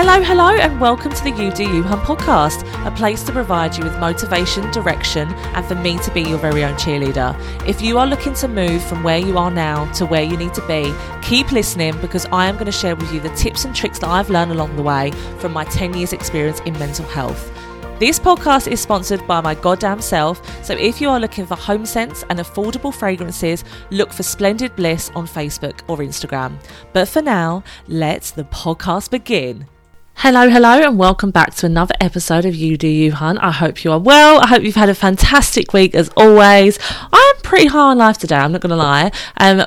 Hello and welcome to the You Do You Hun podcast, a place to provide you with motivation, direction and for me to be your very own cheerleader. If you are looking to move from where you are now to where you need to be, keep listening because I am going to share with you the tips and tricks that I've learned along the way from my 10 years experience in mental health. This podcast is sponsored by my goddamn self, so if you are looking for home scents and affordable fragrances, look for Splendid Bliss on Facebook or Instagram. But for now, let the podcast begin. Hello and welcome back to another episode of You Do You Hun. I hope you are well. I hope you've had a fantastic week as always. I am pretty high on life today, I'm not going to lie.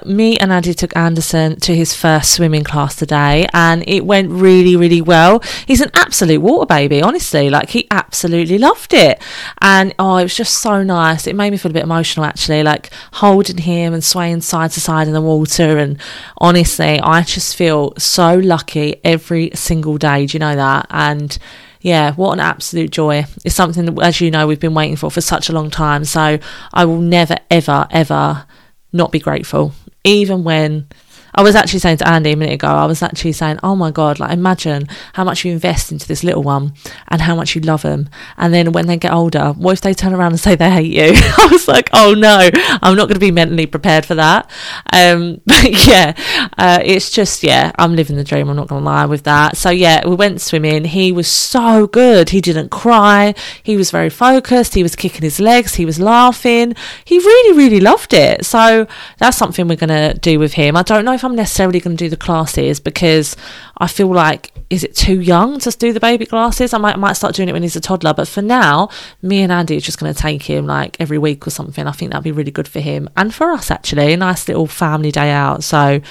Me and Andy took Anderson to his first swimming class today and it went really, really well. He's an absolute water baby, honestly. Like, he absolutely loved it. And it was just so nice. It made me feel a bit emotional actually, like holding him and swaying side to side in the water. And honestly, I just feel so lucky every single day. Do you know that? And yeah, what an absolute joy. It's something that, as you know, we've been waiting for such a long time, so I will never ever not be grateful. Even when I was actually saying to Andy a minute ago, I was actually saying, oh my God, like, imagine how much you invest into this little one and how much you love them. And then when they get older, what if they turn around and say they hate you? I was like, oh no, I'm not going to be mentally prepared for that. But yeah, it's just, yeah, I'm living the dream. I'm not going to lie with that. So yeah, we went swimming. He was so good. He didn't cry. He was very focused. He was kicking his legs. He was laughing. He really, really loved it. So that's something we're going to do with him. I don't know if I'm necessarily going to do the classes because I feel like, is it too young to do the baby classes? I might start doing it when he's a toddler, but for now me and Andy are just going to take him like every week or something. I think that'd be really good for him and for us actually, a nice little family day out. So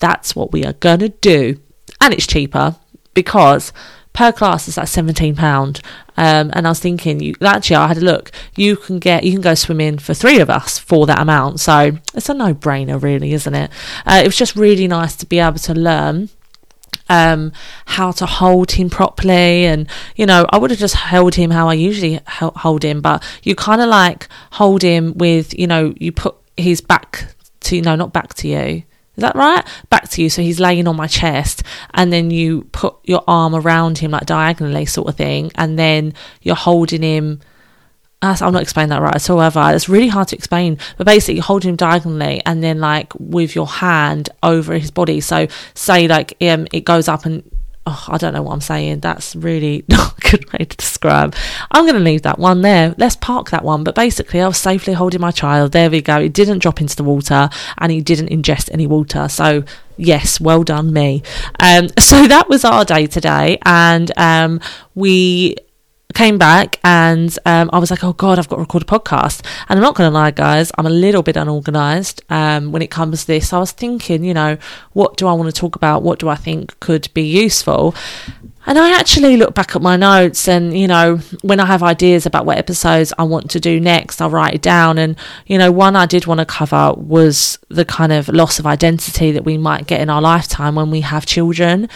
that's what we are going to do, and it's cheaper because per class is like £17. And I was thinking, I had a look, you can go swimming for three of us for that amount. So it's a no-brainer really, isn't it? It was just really nice to be able to learn how to hold him properly. And you know, I would have just held him how I usually hold him, but you kind of like hold him with, you know, you put his back to, no, not back to you. Is that right? Back to you. So he's laying on my chest and then you put your arm around him like diagonally sort of thing. And then you're holding him. I'm not explaining that right at all, have I? It's really hard to explain. But basically you hold him diagonally and then like with your hand over his body. So say like it goes up and... Oh, I don't know what I'm saying. That's really not a good way to describe. I'm going to leave that one there. Let's park that one. But basically, I was safely holding my child. There we go. He didn't drop into the water and he didn't ingest any water. So yes, well done me. So that was our day today. And we came back and I was like, oh God, I've got to record a podcast. And I'm not going to lie, guys, I'm a little bit unorganised when it comes to this. I was thinking, you know, what do I want to talk about? What do I think could be useful? And I actually look back at my notes and, you know, when I have ideas about what episodes I want to do next, I'll write it down. And, you know, one I did want to cover was the kind of loss of identity that we might get in our lifetime when we have children.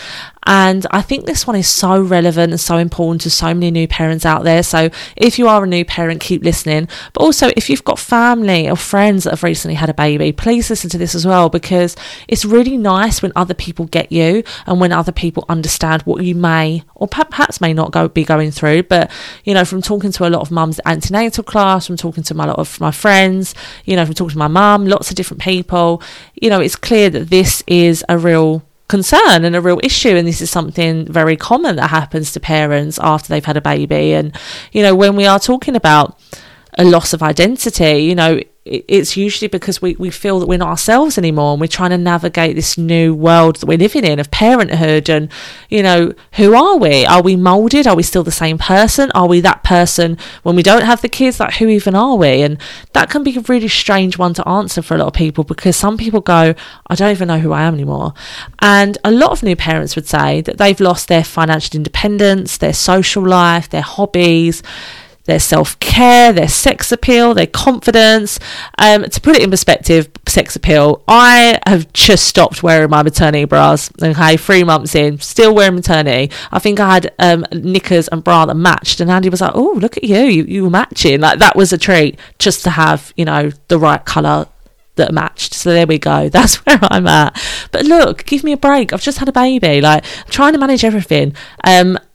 And I think this one is so relevant and so important to so many new parents out there. So if you are a new parent, keep listening. But also if you've got family or friends that have recently had a baby, please listen to this as well, because it's really nice when other people get you and when other people understand what you may or perhaps may not be going through. But, you know, from talking to a lot of mums at antenatal class, from talking to a lot of my friends, you know, from talking to my mum, lots of different people, you know, it's clear that this is a real concern and a real issue, and this is something very common that happens to parents after they've had a baby. And you know, when we are talking about a loss of identity, you know, it's usually because we feel that we're not ourselves anymore and we're trying to navigate this new world that we're living in of parenthood. And you know, who are we? Are we molded? Are we still the same person? Are we that person when we don't have the kids? Like, who even are we? And that can be a really strange one to answer for a lot of people, because some people go, I don't even know who I am anymore. And a lot of new parents would say that they've lost their financial independence, their social life, their hobbies, their self-care, their sex appeal, their confidence. To put it in perspective, sex appeal, I have just stopped wearing my maternity bras, okay, 3 months in, still wearing maternity. I think I had knickers and bra that matched, and Andy was like, oh, look at you were matching. Like, that was a treat, just to have, you know, the right colour that are matched. So there we go, that's where I'm at. But look, give me a break, I've just had a baby, like I'm trying to manage everything.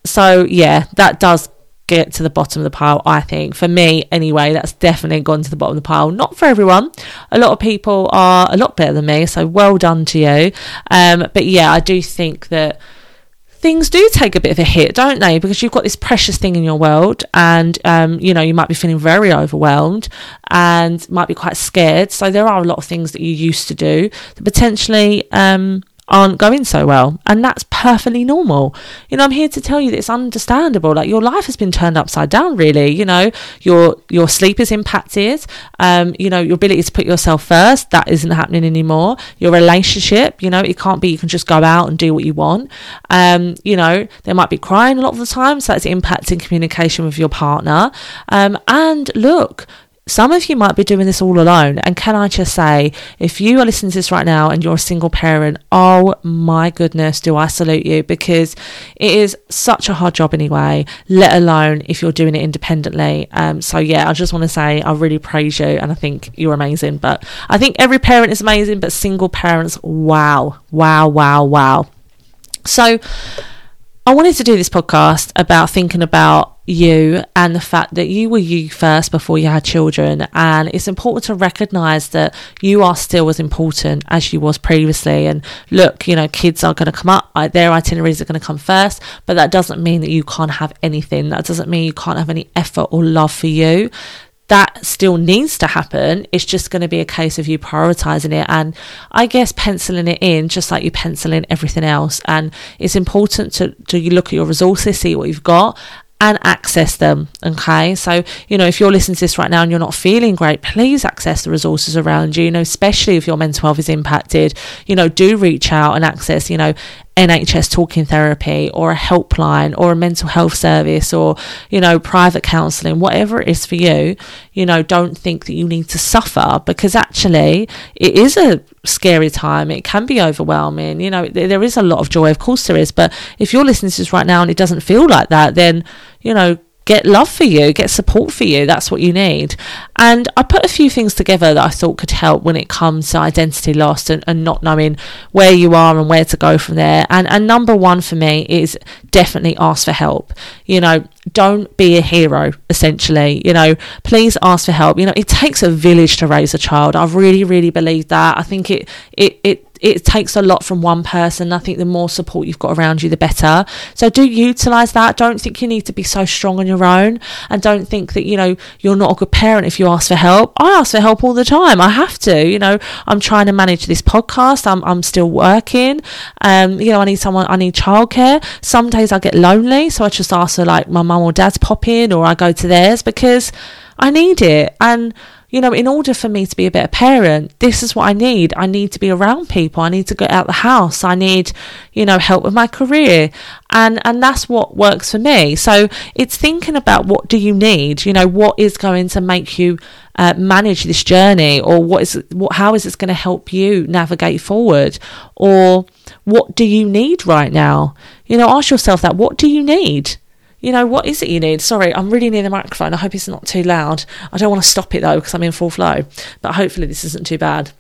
So yeah, that does get to the bottom of the pile, I think. For me anyway, that's definitely gone to the bottom of the pile. Not for everyone, a lot of people are a lot better than me, so well done to you. But yeah, I do think that things do take a bit of a hit, don't they? Because you've got this precious thing in your world, and you know, you might be feeling very overwhelmed and might be quite scared. So there are a lot of things that you used to do that potentially aren't going so well, and that's perfectly normal. You know, I'm here to tell you that it's understandable. Like, your life has been turned upside down, really. You know, your sleep is impacted. You know, your ability to put yourself first, that isn't happening anymore. Your relationship, you know, it can't be you can just go out and do what you want. You know, there might be crying a lot of the time, so that's impacting communication with your partner. And look, some of you might be doing this all alone. And can I just say, if you are listening to this right now and you're a single parent, oh my goodness, do I salute you, because it is such a hard job anyway, let alone if you're doing it independently. So yeah, I just want to say I really praise you, and I think you're amazing. But I think every parent is amazing, but single parents, wow. So I wanted to do this podcast about thinking about you and the fact that you were you first before you had children, and it's important to recognize that you are still as important as you was previously. And look, you know, kids are going to come up, their itineraries are going to come first, but that doesn't mean that you can't have anything. That doesn't mean you can't have any effort or love for you. That still needs to happen. It's just going to be a case of you prioritizing it, and I guess penciling it in just like you pencil in everything else. And it's important to you look at your resources, see what you've got, and access them. Okay, so you know, if you're listening to this right now and you're not feeling great, please access the resources around you. You know, especially if your mental health is impacted, you know, do reach out and access, you know, NHS talking therapy, or a helpline, or a mental health service, or you know, private counselling, whatever it is for you. You know, don't think that you need to suffer, because actually it is a scary time, it can be overwhelming. You know, there is a lot of joy, of course there is, but if you're listening to this right now and it doesn't feel like that, then you know, get love for you, get support for you. That's what you need. And I put a few things together that I thought could help when it comes to identity loss and not knowing where you are and where to go from there. And number one for me is definitely ask for help. You know, don't be a hero, essentially. You know, please ask for help. You know, it takes a village to raise a child. I really, really believe that. I think it takes a lot from one person. I think the more support you've got around you, the better. So do utilize that. Don't think you need to be so strong on your own, and don't think that, you know, you're not a good parent if you ask for help. I ask for help all the time. I have to, you know, I'm trying to manage this podcast. I'm still working. You know, I need childcare. Some days I get lonely, so I just ask for like my mum or dad's pop in, or I go to theirs because I need it. And you know, in order for me to be a better parent, this is what I need. I need to be around people. I need to get out the house. I need, you know, help with my career. And that's what works for me. So it's thinking about, what do you need? You know, what is going to make you manage this journey, or how is it going to help you navigate forward? Or what do you need right now? You know, ask yourself that. What do you need? You know, what is it you need? Sorry, I'm really near the microphone. I hope it's not too loud. I don't want to stop it though, because I'm in full flow, but hopefully this isn't too bad.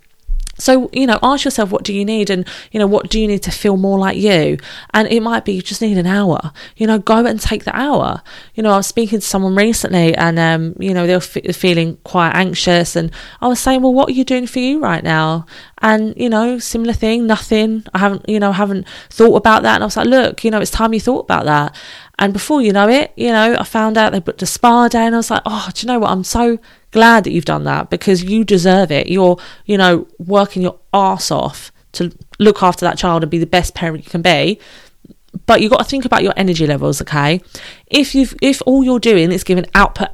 So, you know, ask yourself, what do you need? And, you know, what do you need to feel more like you? And it might be you just need an hour. You know, go and take the hour. You know, I was speaking to someone recently, and, you know, they were feeling quite anxious. And I was saying, well, what are you doing for you right now? And, you know, similar thing, nothing. I haven't thought about that. And I was like, look, you know, it's time you thought about that. And before you know it, you know, I found out they booked a spa day, and I was like, oh, do you know what? I'm so glad that you've done that, because you deserve it. You're, you know, working your arse off to look after that child and be the best parent you can be. But you've got to think about your energy levels, okay? If all you're doing is giving output,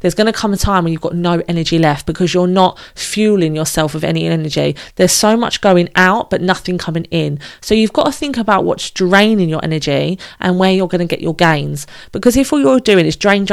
there's going to come a time when you've got no energy left, because you're not fueling yourself with any energy. There's so much going out but nothing coming in. So you've got to think about what's draining your energy and where you're going to get your gains. Because if all you're doing is drain,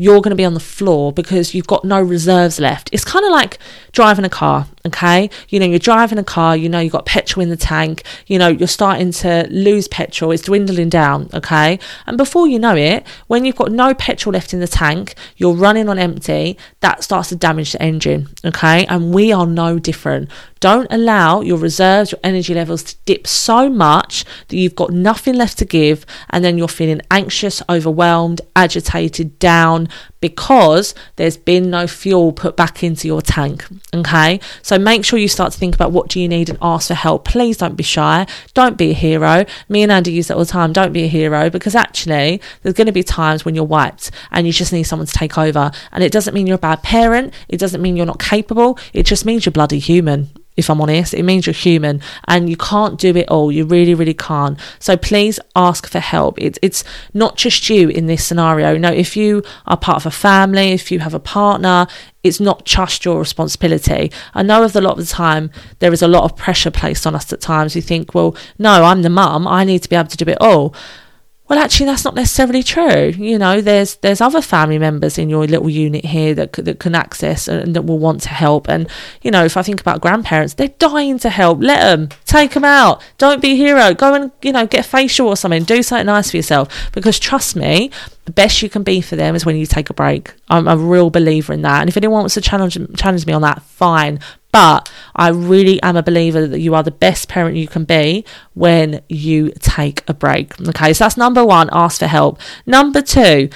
you're going to be on the floor because you've got no reserves left. It's kind of like driving a car, okay? You know, you're driving a car, you know, you've got petrol in the tank, you know, you're starting to lose petrol, it's dwindling down, okay? And before you know it, when you've got no petrol left in the tank, you're running on empty, that starts to damage the engine, okay? And we are no different. Don't allow your reserves, your energy levels to dip so much that you've got nothing left to give, and then you're feeling anxious, overwhelmed, agitated, down, because there's been no fuel put back into your tank, okay? So make sure you start to think about what do you need and ask for help. Please don't be shy. Don't be a hero. Me and Andy use that all the time. Don't be a hero, because actually there's going to be times when you're wiped and you just need someone to take over. And it doesn't mean you're a bad parent. It doesn't mean you're not capable. It just means you're bloody human. If I'm honest, it means you're human and you can't do it all. You really, really can't. So please ask for help. It's not just you in this scenario. No, if you are part of a family, if you have a partner, it's not just your responsibility. I know of a lot of the time, there is a lot of pressure placed on us at times. We think, well, no, I'm the mum. I need to be able to do it all. Well, actually, that's not necessarily true. You know, there's other family members in your little unit here that can access and that will want to help. And, you know, if I think about grandparents, they're dying to help. Let them. Take them out. Don't be a hero. Go and, you know, get a facial or something. Do something nice for yourself. Because trust me, the best you can be for them is when you take a break. I'm a real believer in that. And if anyone wants to challenge me on that, fine. But I really am a believer that you are the best parent you can be when you take a break. Okay, so that's number one, ask for help. Number two,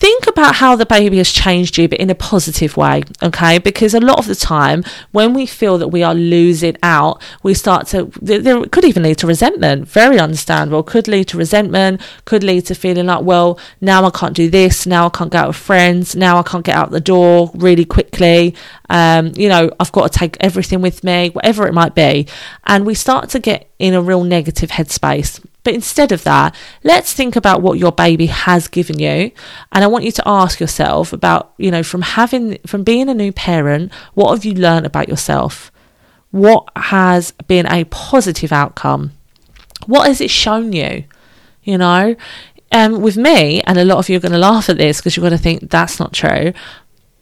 think about how the baby has changed you, but in a positive way, okay? Because a lot of the time, when we feel that we are losing out, we start to, it could even lead to resentment, very understandable, could lead to resentment, could lead to feeling like, well, now I can't do this, now I can't go out with friends, now I can't get out the door really quickly, you know, I've got to take everything with me, whatever it might be. And we start to get in a real negative headspace. But instead of that, let's think about what your baby has given you. And I want you to ask yourself about, you know, from being a new parent, what have you learned about yourself? What has been a positive outcome? What has it shown you? You know, with me, and a lot of you are going to laugh at this because you're going to think that's not true.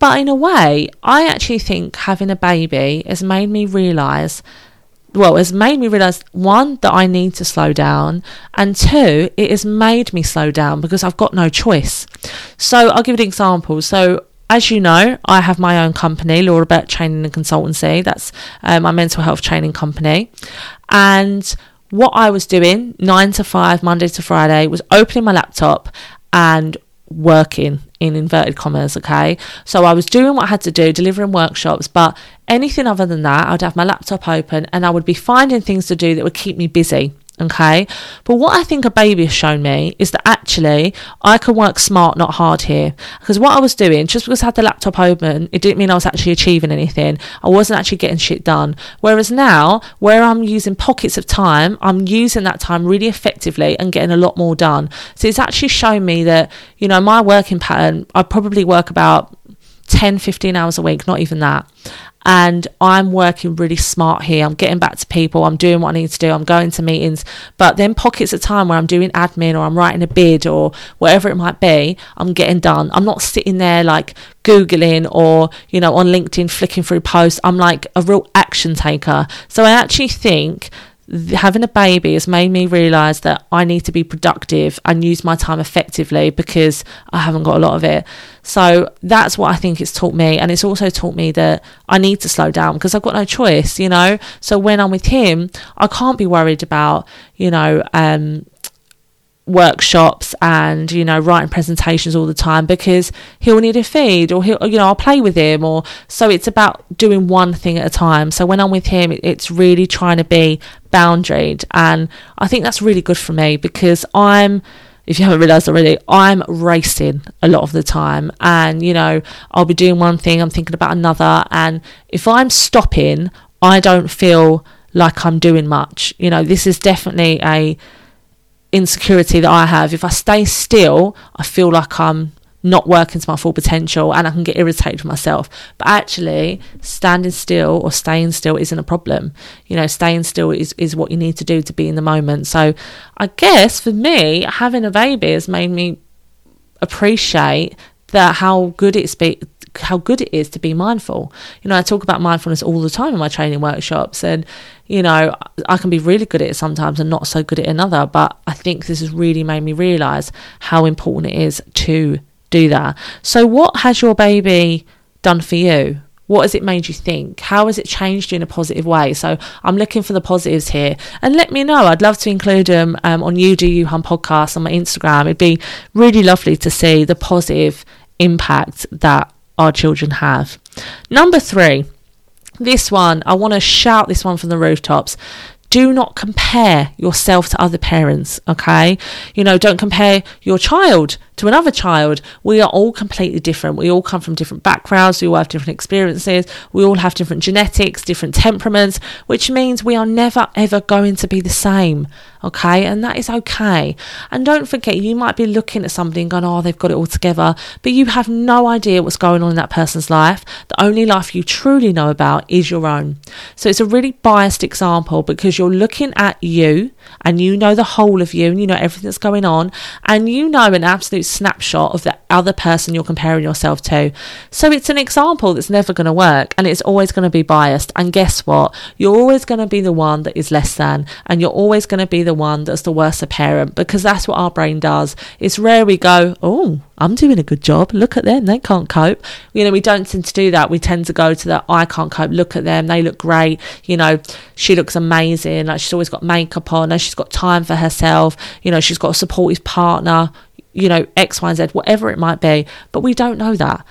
But in a way, I actually think having a baby has made me realise one, that I need to slow down, and two, it has made me slow down because I've got no choice. So I'll give an example. So as you know, I have my own company, Laura Burt Training and Consultancy. That's my mental health training company. And what I was doing 9 to 5, Monday to Friday, was opening my laptop and working, in inverted commas, okay? So I was doing what I had to do, delivering workshops, but anything other than that, I'd have my laptop open and I would be finding things to do that would keep me busy, okay? But what I think a baby has shown me is that actually I can work smart, not hard here. Because what I was doing, just because I had the laptop open, it didn't mean I was actually achieving anything. I wasn't actually getting shit done. Whereas now, where I'm using pockets of time, I'm using that time really effectively and getting a lot more done. So it's actually shown me that, you know, my working pattern, I probably work about 10, 15 hours a week, not even that. And I'm working really smart here. I'm getting back to people. I'm doing what I need to do. I'm going to meetings. But then pockets of time where I'm doing admin or I'm writing a bid or whatever it might be, I'm getting done. I'm not sitting there like Googling or, you know, on LinkedIn flicking through posts. I'm like a real action taker. So I actually think having a baby has made me realise that I need to be productive and use my time effectively because I haven't got a lot of it. So that's what I think it's taught me. And it's also taught me that I need to slow down because I've got no choice, you know. So when I'm with him, I can't be worried about, you know, workshops and, you know, writing presentations all the time because he'll need a feed or he'll, you know, I'll play with him, or so it's about doing one thing at a time. So when I'm with him, it's really trying to be boundaried, and I think that's really good for me because if you haven't realised already, I'm racing a lot of the time, and, you know, I'll be doing one thing, I'm thinking about another, and if I'm stopping, I don't feel like I'm doing much. You know, this is definitely a insecurity that I have. If I stay still, I feel like I'm not working to my full potential and I can get irritated with myself. But actually, standing still or staying still isn't a problem. You know, staying still is what you need to do to be in the moment. So I guess for me, having a baby has made me appreciate that how good it is to be mindful. You know, I talk about mindfulness all the time in my training workshops, and, you know, I can be really good at it sometimes and not so good at another, but I think this has really made me realise how important it is to do that. So what has your baby done for you? What has it made you think? How has it changed you in a positive way? So I'm looking for the positives here. And let me know. I'd love to include them on You Do You Hun podcast on my Instagram. It'd be really lovely to see the positive impact that our children have. Number 3, this one, I want to shout this one from the rooftops. Do not compare yourself to other parents, okay? You know, don't compare your child to another child. We are all completely different. We all come from different backgrounds. We all have different experiences. We all have different genetics, different temperaments, which means we are never, ever going to be the same, okay? And that is okay. And don't forget, you might be looking at somebody and going, oh, they've got it all together, but you have no idea what's going on in that person's life. The only life you truly know about is your own. So it's a really biased example because you're looking at you and you know the whole of you and you know everything that's going on and you know an absolute snapshot of the other person you're comparing yourself to. So it's an example that's never going to work and it's always going to be biased. And guess what? You're always going to be the one that is less than, and you're always going to be the one that's the worse parent, because that's what our brain does. It's rare we go, oh, I'm doing a good job. Look at them. They can't cope. You know, we don't tend to do that. We tend to go to the, I can't cope. Look at them. They look great. You know, she looks amazing. Like, she's always got makeup on, and she's got time for herself, you know, she's got a supportive partner, you know, X, Y, and Z, whatever it might be. But we don't know that.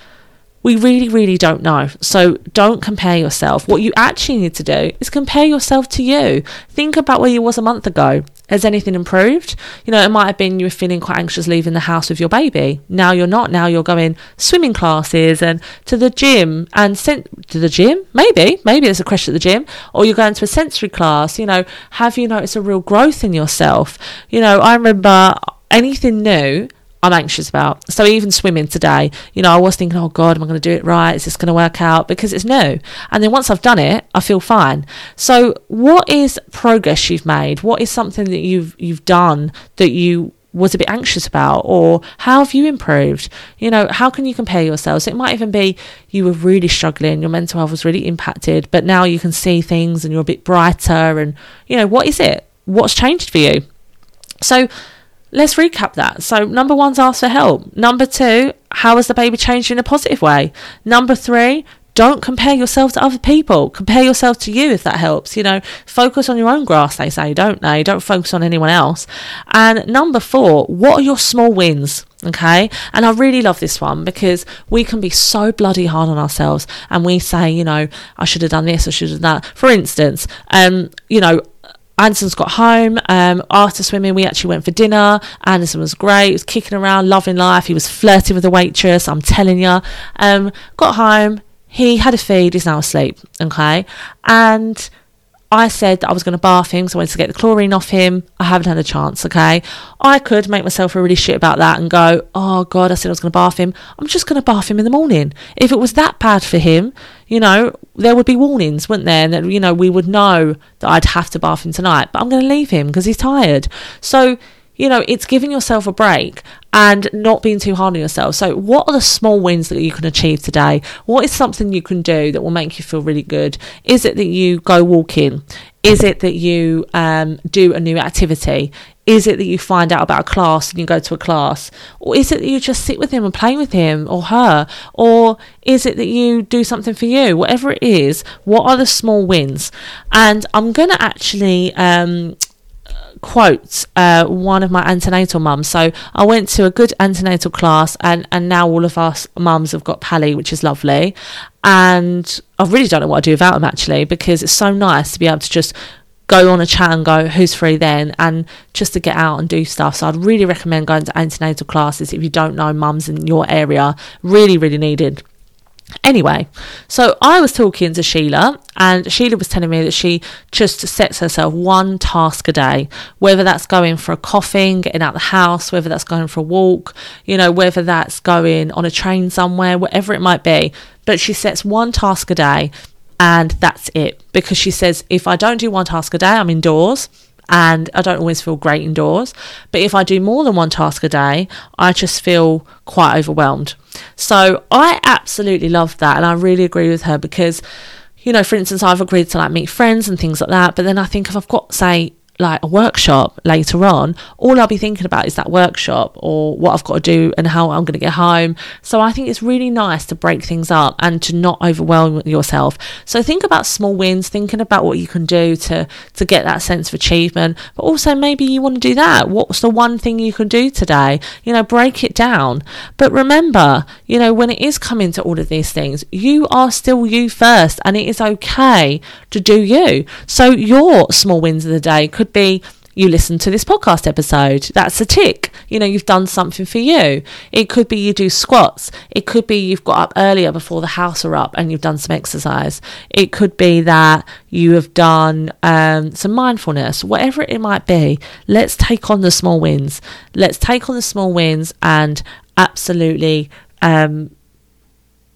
We really, really don't know. So don't compare yourself. What you actually need to do is compare yourself to you. Think about where you was a month ago. Has anything improved? You know, it might have been you were feeling quite anxious leaving the house with your baby. Now you're not. Now you're going swimming classes and to the gym and to the gym. Maybe there's a crash at the gym, or you're going to a sensory class. You know, have you noticed a real growth in yourself? You know, I remember anything new, I'm anxious about. So even swimming today, you know, I was thinking, oh God, am I going to do it right? Is this going to work out? Because it's new. And then once I've done it, I feel fine. So what is progress you've made? What is something that you've done that you was a bit anxious about, or how have you improved? You know, how can you compare yourselves? It might even be you were really struggling, your mental health was really impacted, but now you can see things and you're a bit brighter, and, you know, what is it? What's changed for you? So let's recap that. So 1's ask for help. 2, how has the baby changed you in a positive way? 3, don't compare yourself to other people. Compare yourself to you, if that helps. You know, focus on your own grass, they say, don't they? Don't focus on anyone else. And 4, what are your small wins? Okay, and I really love this one because we can be so bloody hard on ourselves, and we say, you know, I should have done this, I should have done that. For instance, you know, Anderson's got home after swimming. We actually went for dinner. Anderson was great. He was kicking around, loving life. He was flirting with the waitress, I'm telling you. Got home, he had a feed, he's now asleep, okay? And I said that I was going to bath him, so I wanted to get the chlorine off him. I haven't had a chance, okay? I could make myself feel really shit about that and go, oh God, I said I was going to bath him. I'm just going to bath him in the morning. If it was that bad for him, you know, there would be warnings, wouldn't there? And, that, you know, we would know that I'd have to bath him tonight, but I'm going to leave him because he's tired. So, you know, it's giving yourself a break and not being too hard on yourself. So what are the small wins that you can achieve today? What is something you can do that will make you feel really good? Is it that you go walking? Is it that you do a new activity? Is it that you find out about a class and you go to a class? Or is it that you just sit with him and play with him or her? Or is it that you do something for you? Whatever it is, what are the small wins? And I'm going to actually quote one of my antenatal mums. So I went to a good antenatal class, and now all of us mums have got Pally, which is lovely, and I really don't know what I do without them, actually, because it's so nice to be able to just go on a chat and go, who's free then, and just to get out and do stuff. So I'd really recommend going to antenatal classes if you don't know mums in your area. Really, really needed. Anyway, so I was talking to Sheila, and Sheila was telling me that she just sets herself one task a day, whether that's going for a coffee, getting out the house, whether that's going for a walk, you know, whether that's going on a train somewhere, whatever it might be. But she sets one task a day, and that's it, because she says, if I don't do one task a day, I'm indoors. and I don't always feel great indoors. But if I do more than one task a day, I just feel quite overwhelmed. So I absolutely love that, and I really agree with her because, you know, for instance, I've agreed to like meet friends and things like that, but then I think if I've got, say, like a workshop later on, all I'll be thinking about is that workshop or what I've got to do and how I'm going to get home. So I think it's really nice to break things up and to not overwhelm yourself. So think about small wins, thinking about what you can do to get that sense of achievement, but also maybe you want to do that. What's the one thing you can do today? You know, break it down. But remember, you know, when it is coming to all of these things, you are still you first, and it is okay to do you. So your small wins of the day could be you listen to this podcast episode. That's a tick. You know, you've done something for you. It could be you do squats. It could be you've got up earlier before the house are up and you've done some exercise. It could be that you have done some mindfulness. Whatever it might be, let's take on the small wins. Let's take on the small wins and absolutely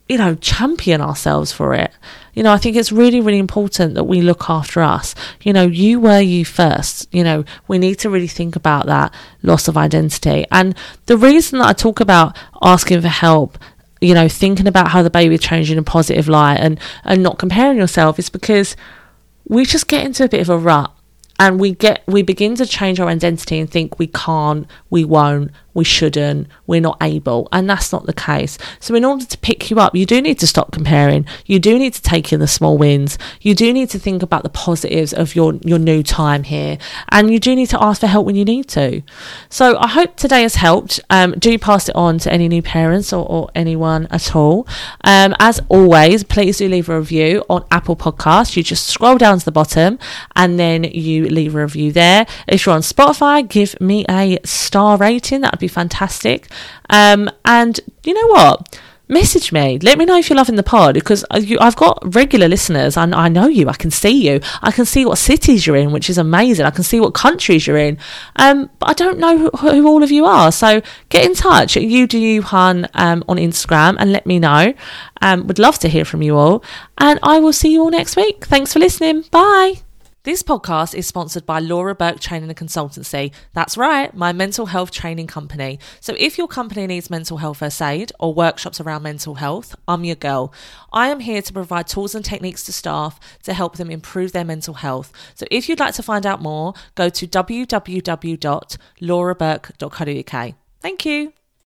you know, champion ourselves for it. You know, I think it's really, really important that we look after us. You know, you were you first. You know, we need to really think about that loss of identity. And the reason that I talk about asking for help, you know, thinking about how the baby changed in a positive light and not comparing yourself is because we just get into a bit of a rut. And we begin to change our identity and think we can't, we won't, we shouldn't, we're not able. And that's not the case. So in order to pick you up, you do need to stop comparing. You do need to take in the small wins. You do need to think about the positives of your new time here. And you do need to ask for help when you need to. So I hope today has helped. Do pass it on to any new parents or anyone at all. As always, please do leave a review on Apple Podcasts. You just scroll down to the bottom and then you leave a review there. If you're on Spotify, give me a star rating. That would be fantastic. And you know what? Message me. Let me know if you're loving the pod, because I've got regular listeners and I know you. I can see you. I can see what cities you're in, which is amazing. I can see what countries you're in. But I don't know who all of you are. So get in touch at You Do You Hun on Instagram and let me know. Would love to hear from you all. And I will see you all next week. Thanks for listening. Bye. This podcast is sponsored by Laura Burt Training and Consultancy. That's right, my mental health training company. So if your company needs mental health first aid or workshops around mental health, I'm your girl. I am here to provide tools and techniques to staff to help them improve their mental health. So if you'd like to find out more, go to www.lauraburk.co.uk. Thank you.